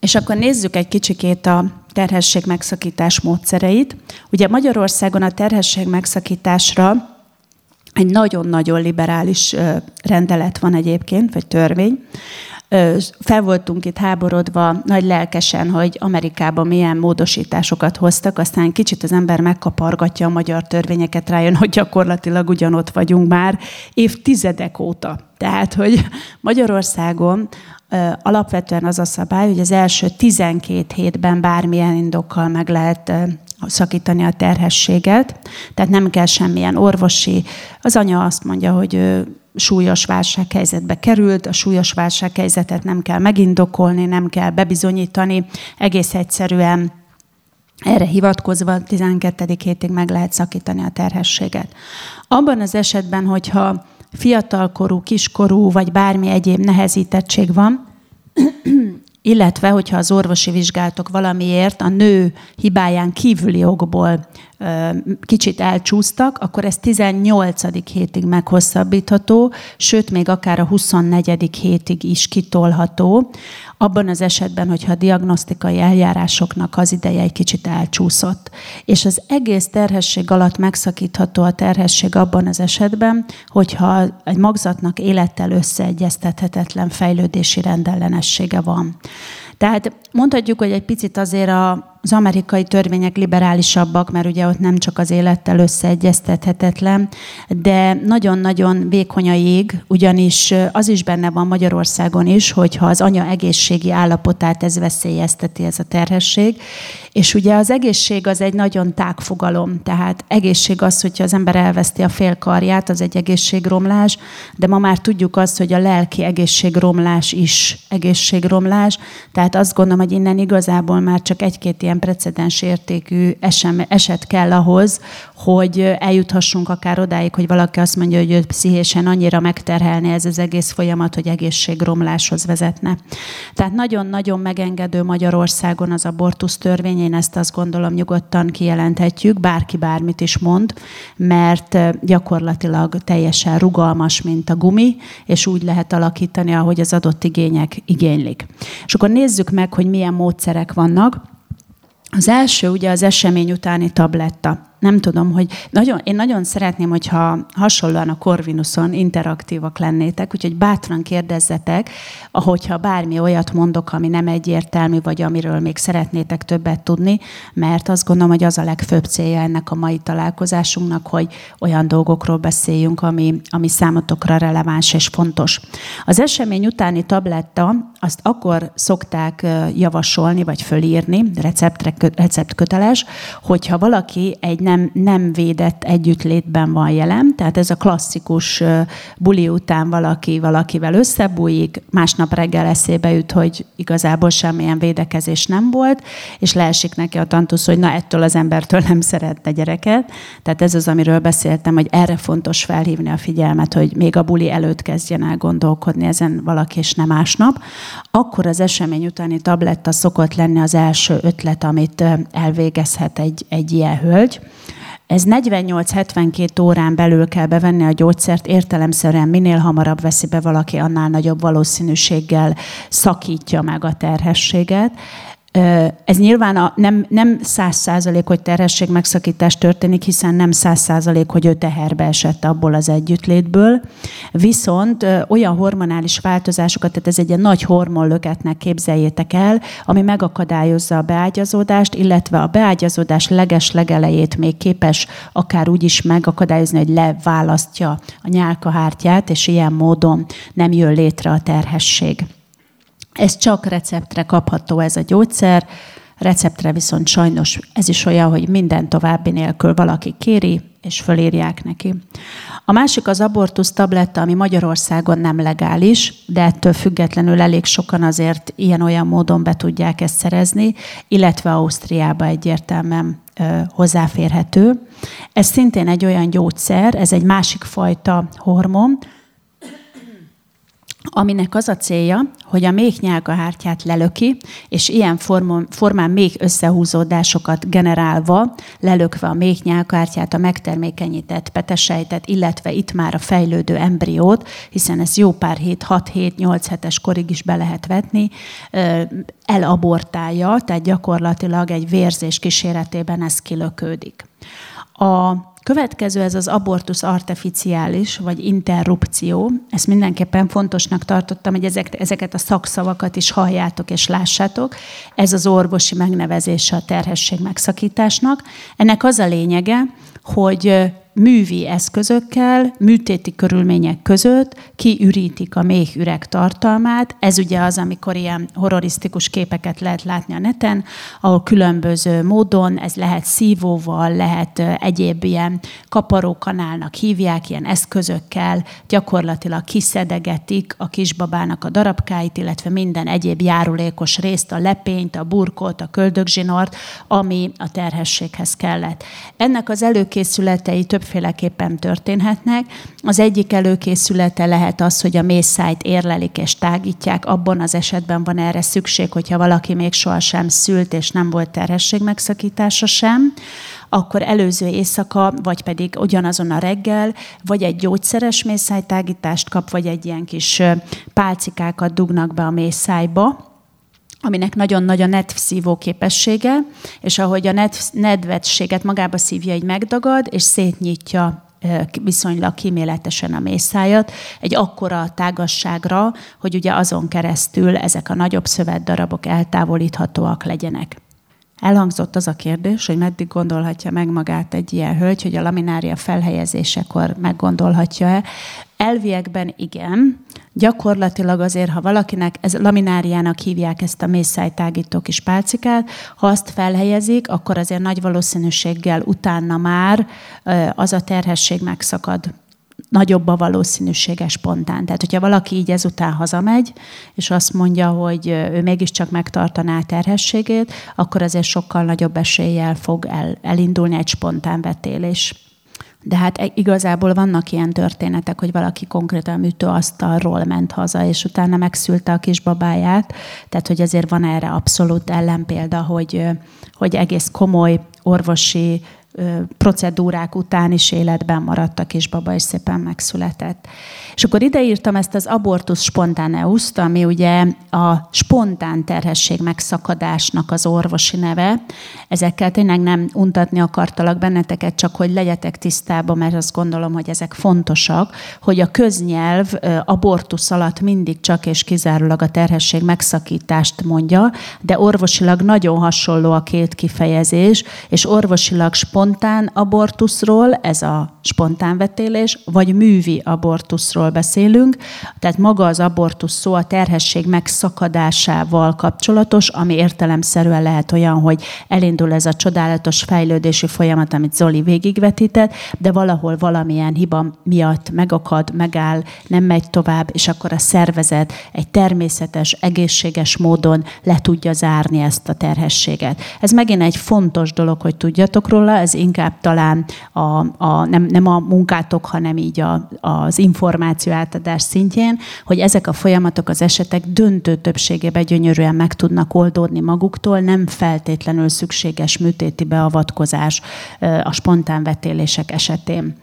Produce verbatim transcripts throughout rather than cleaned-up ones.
És akkor nézzük egy kicsikét a terhesség megszakítás módszereit. Ugye Magyarországon a terhesség megszakításra egy nagyon-nagyon liberális rendelet van egyébként, vagy törvény. Fel voltunk itt háborodva nagy lelkesen, hogy Amerikában milyen módosításokat hoztak, aztán kicsit az ember megkapargatja a magyar törvényeket, rájön, hogy gyakorlatilag ugyanott vagyunk már évtizedek óta. Tehát, hogy Magyarországon alapvetően az a szabály, hogy az első tizenkét hétben bármilyen indokkal meg lehet szakítani a terhességet, tehát nem kell semmilyen orvosi. Az anya azt mondja, hogy súlyos válsághelyzetbe került, a súlyos válsághelyzetet nem kell megindokolni, nem kell bebizonyítani, egész egyszerűen erre hivatkozva tizenkettedik hétig meg lehet szakítani a terhességet. Abban az esetben, hogyha fiatalkorú, kiskorú vagy bármi egyéb nehezítettség van, illetve hogyha az orvosi vizsgálatok valamiért a nő hibáján kívüli okból kicsit elcsúsztak, akkor ez tizennyolcadik hétig meghosszabbítható, sőt, még akár a huszonnegyedik hétig is kitolható, abban az esetben, hogyha a diagnosztikai eljárásoknak az ideje egy kicsit elcsúszott. És az egész terhesség alatt megszakítható a terhesség abban az esetben, hogyha egy magzatnak élettel összeegyeztethetetlen fejlődési rendellenessége van. Tehát mondhatjuk, hogy egy picit azért az amerikai törvények liberálisabbak, mert ugye ott nem csak az élettel összeegyeztethetetlen, de nagyon-nagyon vékony a jég, ugyanis az is benne van Magyarországon is, hogyha az anya egészségi állapotát ez veszélyezteti, ez a terhesség. És ugye az egészség az egy nagyon tág fogalom, tehát egészség az, hogyha az ember elveszti a fél karját, az egy egészségromlás, de ma már tudjuk azt, hogy a lelki egészségromlás is egészségromlás, tehát azt gondolom, hogy innen igazából már csak egy-két ilyen precedens értékű eset kell ahhoz, hogy eljuthassunk akár odáig, hogy valaki azt mondja, hogy őt pszichésen annyira megterhelni ez az egész folyamat, hogy egészségromláshoz vezetne. Tehát nagyon-nagyon megengedő Magyarországon az abortusz törvény, én ezt azt gondolom nyugodtan kijelenthetjük, bárki bármit is mond, mert gyakorlatilag teljesen rugalmas, mint a gumi, és úgy lehet alakítani, ahogy az adott igények igénylik. És akkor nézzük meg, hogy milyen módszerek vannak. Az első ugye az esemény utáni tabletta. Nem tudom, hogy nagyon, én nagyon szeretném, hogyha hasonlóan a Corvinuson interaktívak lennétek, úgyhogy bátran kérdezzetek, ahogyha bármi olyat mondok, ami nem egyértelmű, vagy amiről még szeretnétek többet tudni, mert azt gondolom, hogy az a legfőbb célja ennek a mai találkozásunknak, hogy olyan dolgokról beszéljünk, ami, ami számotokra releváns és fontos. Az esemény utáni tabletta, azt akkor szokták javasolni, vagy fölírni, receptre, receptköteles, hogyha valaki egy nem Nem, nem védett együttlétben van jelen, tehát ez a klasszikus buli után valaki valakivel összebújik, másnap reggel eszébe jut, hogy igazából semmilyen védekezés nem volt, és leesik neki a tantusz, hogy na ettől az embertől nem szeretne gyereket. Tehát ez az, amiről beszéltem, hogy erre fontos felhívni a figyelmet, hogy még a buli előtt kezdjen el gondolkodni ezen valaki, és nem másnap. Akkor az esemény utáni tabletta szokott lenni az első ötlet, amit elvégezhet egy, egy ilyen hölgy. Ez negyvennyolc-hetvenkét órán belül kell bevenni a gyógyszert, értelemszerűen minél hamarabb veszi be valaki, annál nagyobb valószínűséggel szakítja meg a terhességet. Ez nyilván a, nem, nem száz százalék, hogy terhesség megszakítás történik, hiszen nem száz százalék, hogy ő teherbe esett abból az együttlétből. Viszont olyan hormonális változásokat, tehát ez egy nagy hormonlöketnek képzeljétek el, ami megakadályozza a beágyazódást, illetve a beágyazódás leges legelejét még képes akár úgy is megakadályozni, hogy leválasztja a nyálkahártyát, és ilyen módon nem jön létre a terhesség. Ez csak receptre kapható, ez a gyógyszer. Receptre viszont sajnos ez is olyan, hogy minden további nélkül valaki kéri, és fölírják neki. A másik az abortusz tabletta, ami Magyarországon nem legális, de ettől függetlenül elég sokan azért ilyen-olyan módon be tudják ezt szerezni, illetve Ausztriában egyértelműen hozzáférhető. Ez szintén egy olyan gyógyszer, ez egy másik fajta hormon, aminek az a célja, hogy a méh nyálkahártyát lelöki, és ilyen formon, formán méh összehúzódásokat generálva, lelökve a méh nyálkahártyát, a megtermékenyített petesejtet, illetve itt már a fejlődő embriót, hiszen ez jó pár hét, hat hét, nyolc hetes korig is be lehet vetni, elabortálja, tehát gyakorlatilag egy vérzés kíséretében ez kilökődik. A következő ez az abortus artificiális, vagy interrupció. Ezt mindenképpen fontosnak tartottam, hogy ezek, ezeket a szakszavakat is halljátok és lássátok. Ez az orvosi megnevezése a terhesség megszakításnak. Ennek az a lényege, hogy művi eszközökkel, műtéti körülmények között kiürítik a méhüreg tartalmát. Ez ugye az, amikor ilyen horrorisztikus képeket lehet látni a neten, ahol különböző módon, ez lehet szívóval, lehet egyéb ilyen kaparókanálnak hívják, ilyen eszközökkel, gyakorlatilag kiszedegetik a kisbabának a darabkáit, illetve minden egyéb járulékos részt, a lepényt, a burkot, a köldökzsinort, ami a terhességhez kellett. Ennek az előkészületei több féleképpen történhetnek. Az egyik előkészülete lehet az, hogy a méhszájt érlelik és tágítják. Abban az esetben van erre szükség, hogyha valaki még sohasem szült, és nem volt terhesség megszakítása sem, akkor előző éjszaka, vagy pedig ugyanazon a reggel, vagy egy gyógyszeres méhszájtágítást kap, vagy egy ilyen kis pálcikákat dugnak be a méhszájba, aminek nagyon-nagy a nedvszívó képessége, és ahogy a nedvességet magába szívja, így megdagad, és szétnyitja viszonylag kíméletesen a méhszájat, egy akkora tágasságra, hogy ugye azon keresztül ezek a nagyobb szövetdarabok eltávolíthatóak legyenek. Elhangzott az a kérdés, hogy meddig gondolhatja meg magát egy ilyen hölgy, hogy a laminária felhelyezésekor meggondolhatja-e. Elviekben igen. Gyakorlatilag azért, ha valakinek, ez lamináriának hívják ezt a méhszájtágító kis pálcikát, ha azt felhelyezik, akkor azért nagy valószínűséggel utána már az a terhesség megszakad. Nagyobb a valószínűsége spontán. Tehát, hogyha valaki így ezután hazamegy, és azt mondja, hogy ő mégiscsak megtartaná a terhességét, akkor azért sokkal nagyobb eséllyel fog el, elindulni egy spontán vetélés. De hát igazából vannak ilyen történetek, hogy valaki konkrétan műtőasztalról ment haza, és utána megszülte a kisbabáját. Tehát, hogy azért van erre abszolút ellenpélda, hogy, hogy egész komoly orvosi procedúrák után is életben maradt a kisbaba, és szépen megszületett. És akkor ideírtam ezt az abortus spontaneust, ami ugye a spontán terhesség megszakadásnak az orvosi neve. Ezekkel tényleg nem untatni akartalak benneteket, csak hogy legyetek tisztában, mert azt gondolom, hogy ezek fontosak, hogy a köznyelv abortusz alatt mindig csak és kizárólag a terhesség megszakítást mondja, de orvosilag nagyon hasonló a két kifejezés, és orvosilag spontán spontán abortuszról, ez a spontán vetélés, vagy művi abortuszról beszélünk. Tehát maga az abortusz szó a terhesség megszakadásával kapcsolatos, ami értelemszerűen lehet olyan, hogy elindul ez a csodálatos fejlődési folyamat, amit Zoli végigvetített, de valahol valamilyen hiba miatt megakad, megáll, nem megy tovább, és akkor a szervezet egy természetes, egészséges módon le tudja zárni ezt a terhességet. Ez megint egy fontos dolog, hogy tudjatok róla, ez inkább talán a, a, nem, nem a munkátok, hanem így a, az információ átadás szintjén, hogy ezek a folyamatok, az esetek döntő többségében gyönyörűen meg tudnak oldódni maguktól, nem feltétlenül szükséges műtéti beavatkozás a spontán vetélések esetén.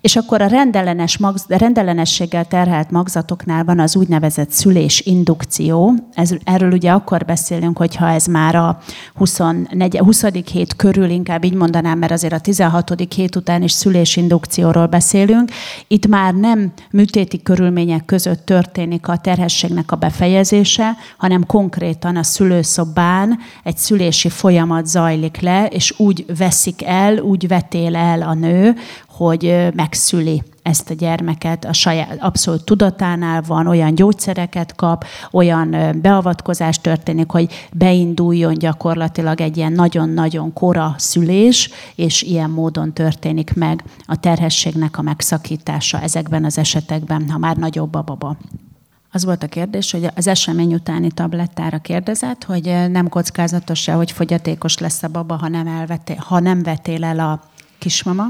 És akkor a rendellenes, rendellenességgel terhelt magzatoknál van az úgynevezett szülésindukció. Ez, erről ugye akkor beszélünk, hogyha ez már a huszonnégy, huszadik hét körül, inkább így mondanám, mert azért a tizenhatodik hét után is szülésindukcióról beszélünk. Itt már nem műtéti körülmények között történik a terhességnek a befejezése, hanem konkrétan a szülőszobán egy szülési folyamat zajlik le, és úgy veszik el, úgy vetél el a nő, hogy megszüli ezt a gyermeket, a saját abszolút tudatánál van, olyan gyógyszereket kap, olyan beavatkozás történik, hogy beinduljon gyakorlatilag egy ilyen nagyon-nagyon kora szülés, és ilyen módon történik meg a terhességnek a megszakítása ezekben az esetekben, ha már nagyobb a baba. Az volt a kérdés, hogy az esemény utáni tablettára kérdezett, hogy nem kockázatos-e, hogy fogyatékos lesz a baba, ha nem, elveté, ha nem vetél el a kismama.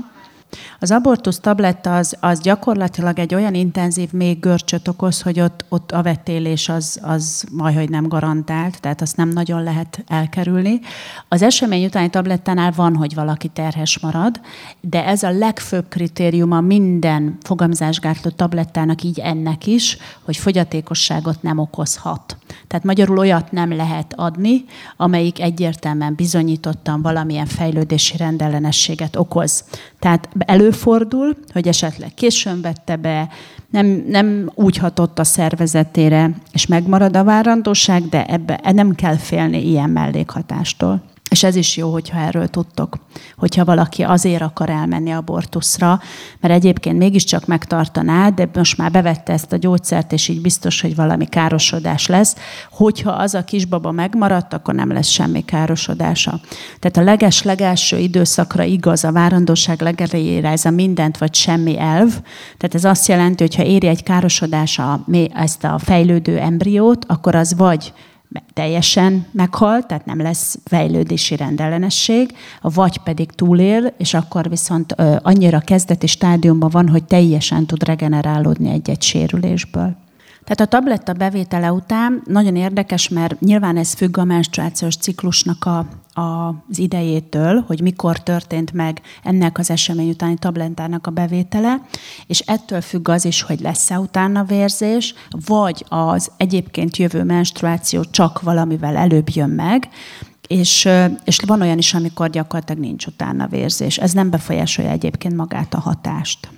Az abortusz tabletta az, az gyakorlatilag egy olyan intenzív még görcsöt okoz, hogy ott, ott a vettélés az, az majdhogy nem garantált, tehát azt nem nagyon lehet elkerülni. Az esemény utáni tablettánál van, hogy valaki terhes marad, de ez a legfőbb kritériuma minden fogamzásgátló tablettának, így ennek is, hogy fogyatékosságot nem okozhat. Tehát magyarul olyat nem lehet adni, amelyik egyértelműen bizonyítottan valamilyen fejlődési rendellenességet okoz. Tehát előfordul, hogy esetleg későn vette be, nem, nem úgy hatott a szervezetére, és megmarad a várandóság, de ebbe nem kell félni ilyen mellékhatástól. És ez is jó, hogyha erről tudtok, hogyha valaki azért akar elmenni abortuszra, mert egyébként mégiscsak megtartaná, de most már bevette ezt a gyógyszert, és így biztos, hogy valami károsodás lesz. Hogyha az a kisbaba megmaradt, akkor nem lesz semmi károsodása. Tehát a leges-legelső időszakra igaz, a várandóság legelejére ez a mindent vagy semmi elv. Tehát ez azt jelenti, hogy ha éri egy károsodás a, ezt a fejlődő embriót, akkor az vagy teljesen meghal, tehát nem lesz fejlődési rendellenesség, vagy pedig túlél, és akkor viszont annyira kezdeti stádiumban van, hogy teljesen tud regenerálódni egy-egy sérülésből. Tehát a tabletta bevétele után nagyon érdekes, mert nyilván ez függ a menstruációs ciklusnak a, a, az idejétől, hogy mikor történt meg ennek az esemény utáni tablettának a bevétele, és ettől függ az is, hogy lesz-e utána vérzés, vagy az egyébként jövő menstruáció csak valamivel előbb jön meg, és, és van olyan is, amikor gyakorlatilag nincs utána vérzés. Ez nem befolyásolja egyébként magát a hatást.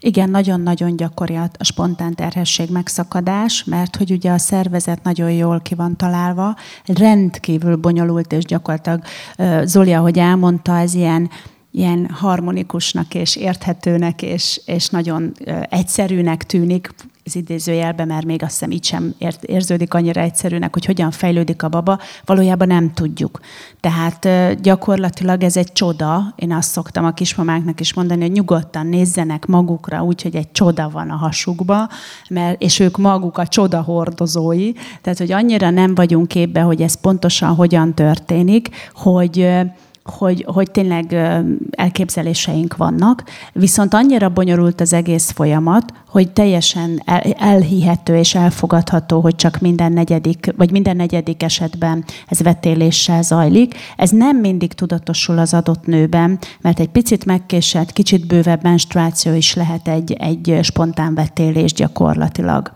Igen, nagyon-nagyon gyakori a spontán terhesség megszakadás, mert hogy ugye a szervezet nagyon jól ki van találva, rendkívül bonyolult, és gyakorlatilag Zoli, ahogy elmondta, ez ilyen, ilyen harmonikusnak és érthetőnek, és, és nagyon egyszerűnek tűnik, az idézőjelben, mert még azt hiszem így sem érződik annyira egyszerűnek, hogy hogyan fejlődik a baba, valójában nem tudjuk. Tehát gyakorlatilag ez egy csoda, én azt szoktam a kismamáknak is mondani, hogy nyugodtan nézzenek magukra úgy, hogy egy csoda van a hasukba, mert, és ők maguk a csoda hordozói, tehát hogy annyira nem vagyunk képbe, hogy ez pontosan hogyan történik, hogy... Hogy, hogy tényleg elképzeléseink vannak, viszont annyira bonyolult az egész folyamat, hogy teljesen elhihető és elfogadható, hogy csak minden negyedik, vagy minden negyedik esetben ez vettéléssel zajlik. Ez nem mindig tudatosul az adott nőben, mert egy picit megkésett, kicsit bővebb menstruáció is lehet egy, egy spontán vettélés gyakorlatilag.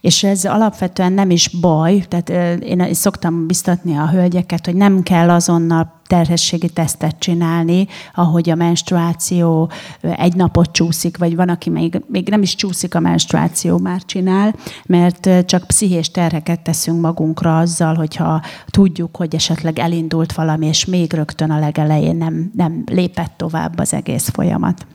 És ez alapvetően nem is baj, tehát én szoktam biztatni a hölgyeket, hogy nem kell azonnal terhességi tesztet csinálni, ahogy a menstruáció egy napot csúszik, vagy van, aki még, még nem is csúszik a menstruáció, már csinál, mert csak pszichés terheket teszünk magunkra azzal, hogyha tudjuk, hogy esetleg elindult valami, és még rögtön a legelején nem, nem lépett tovább az egész folyamat.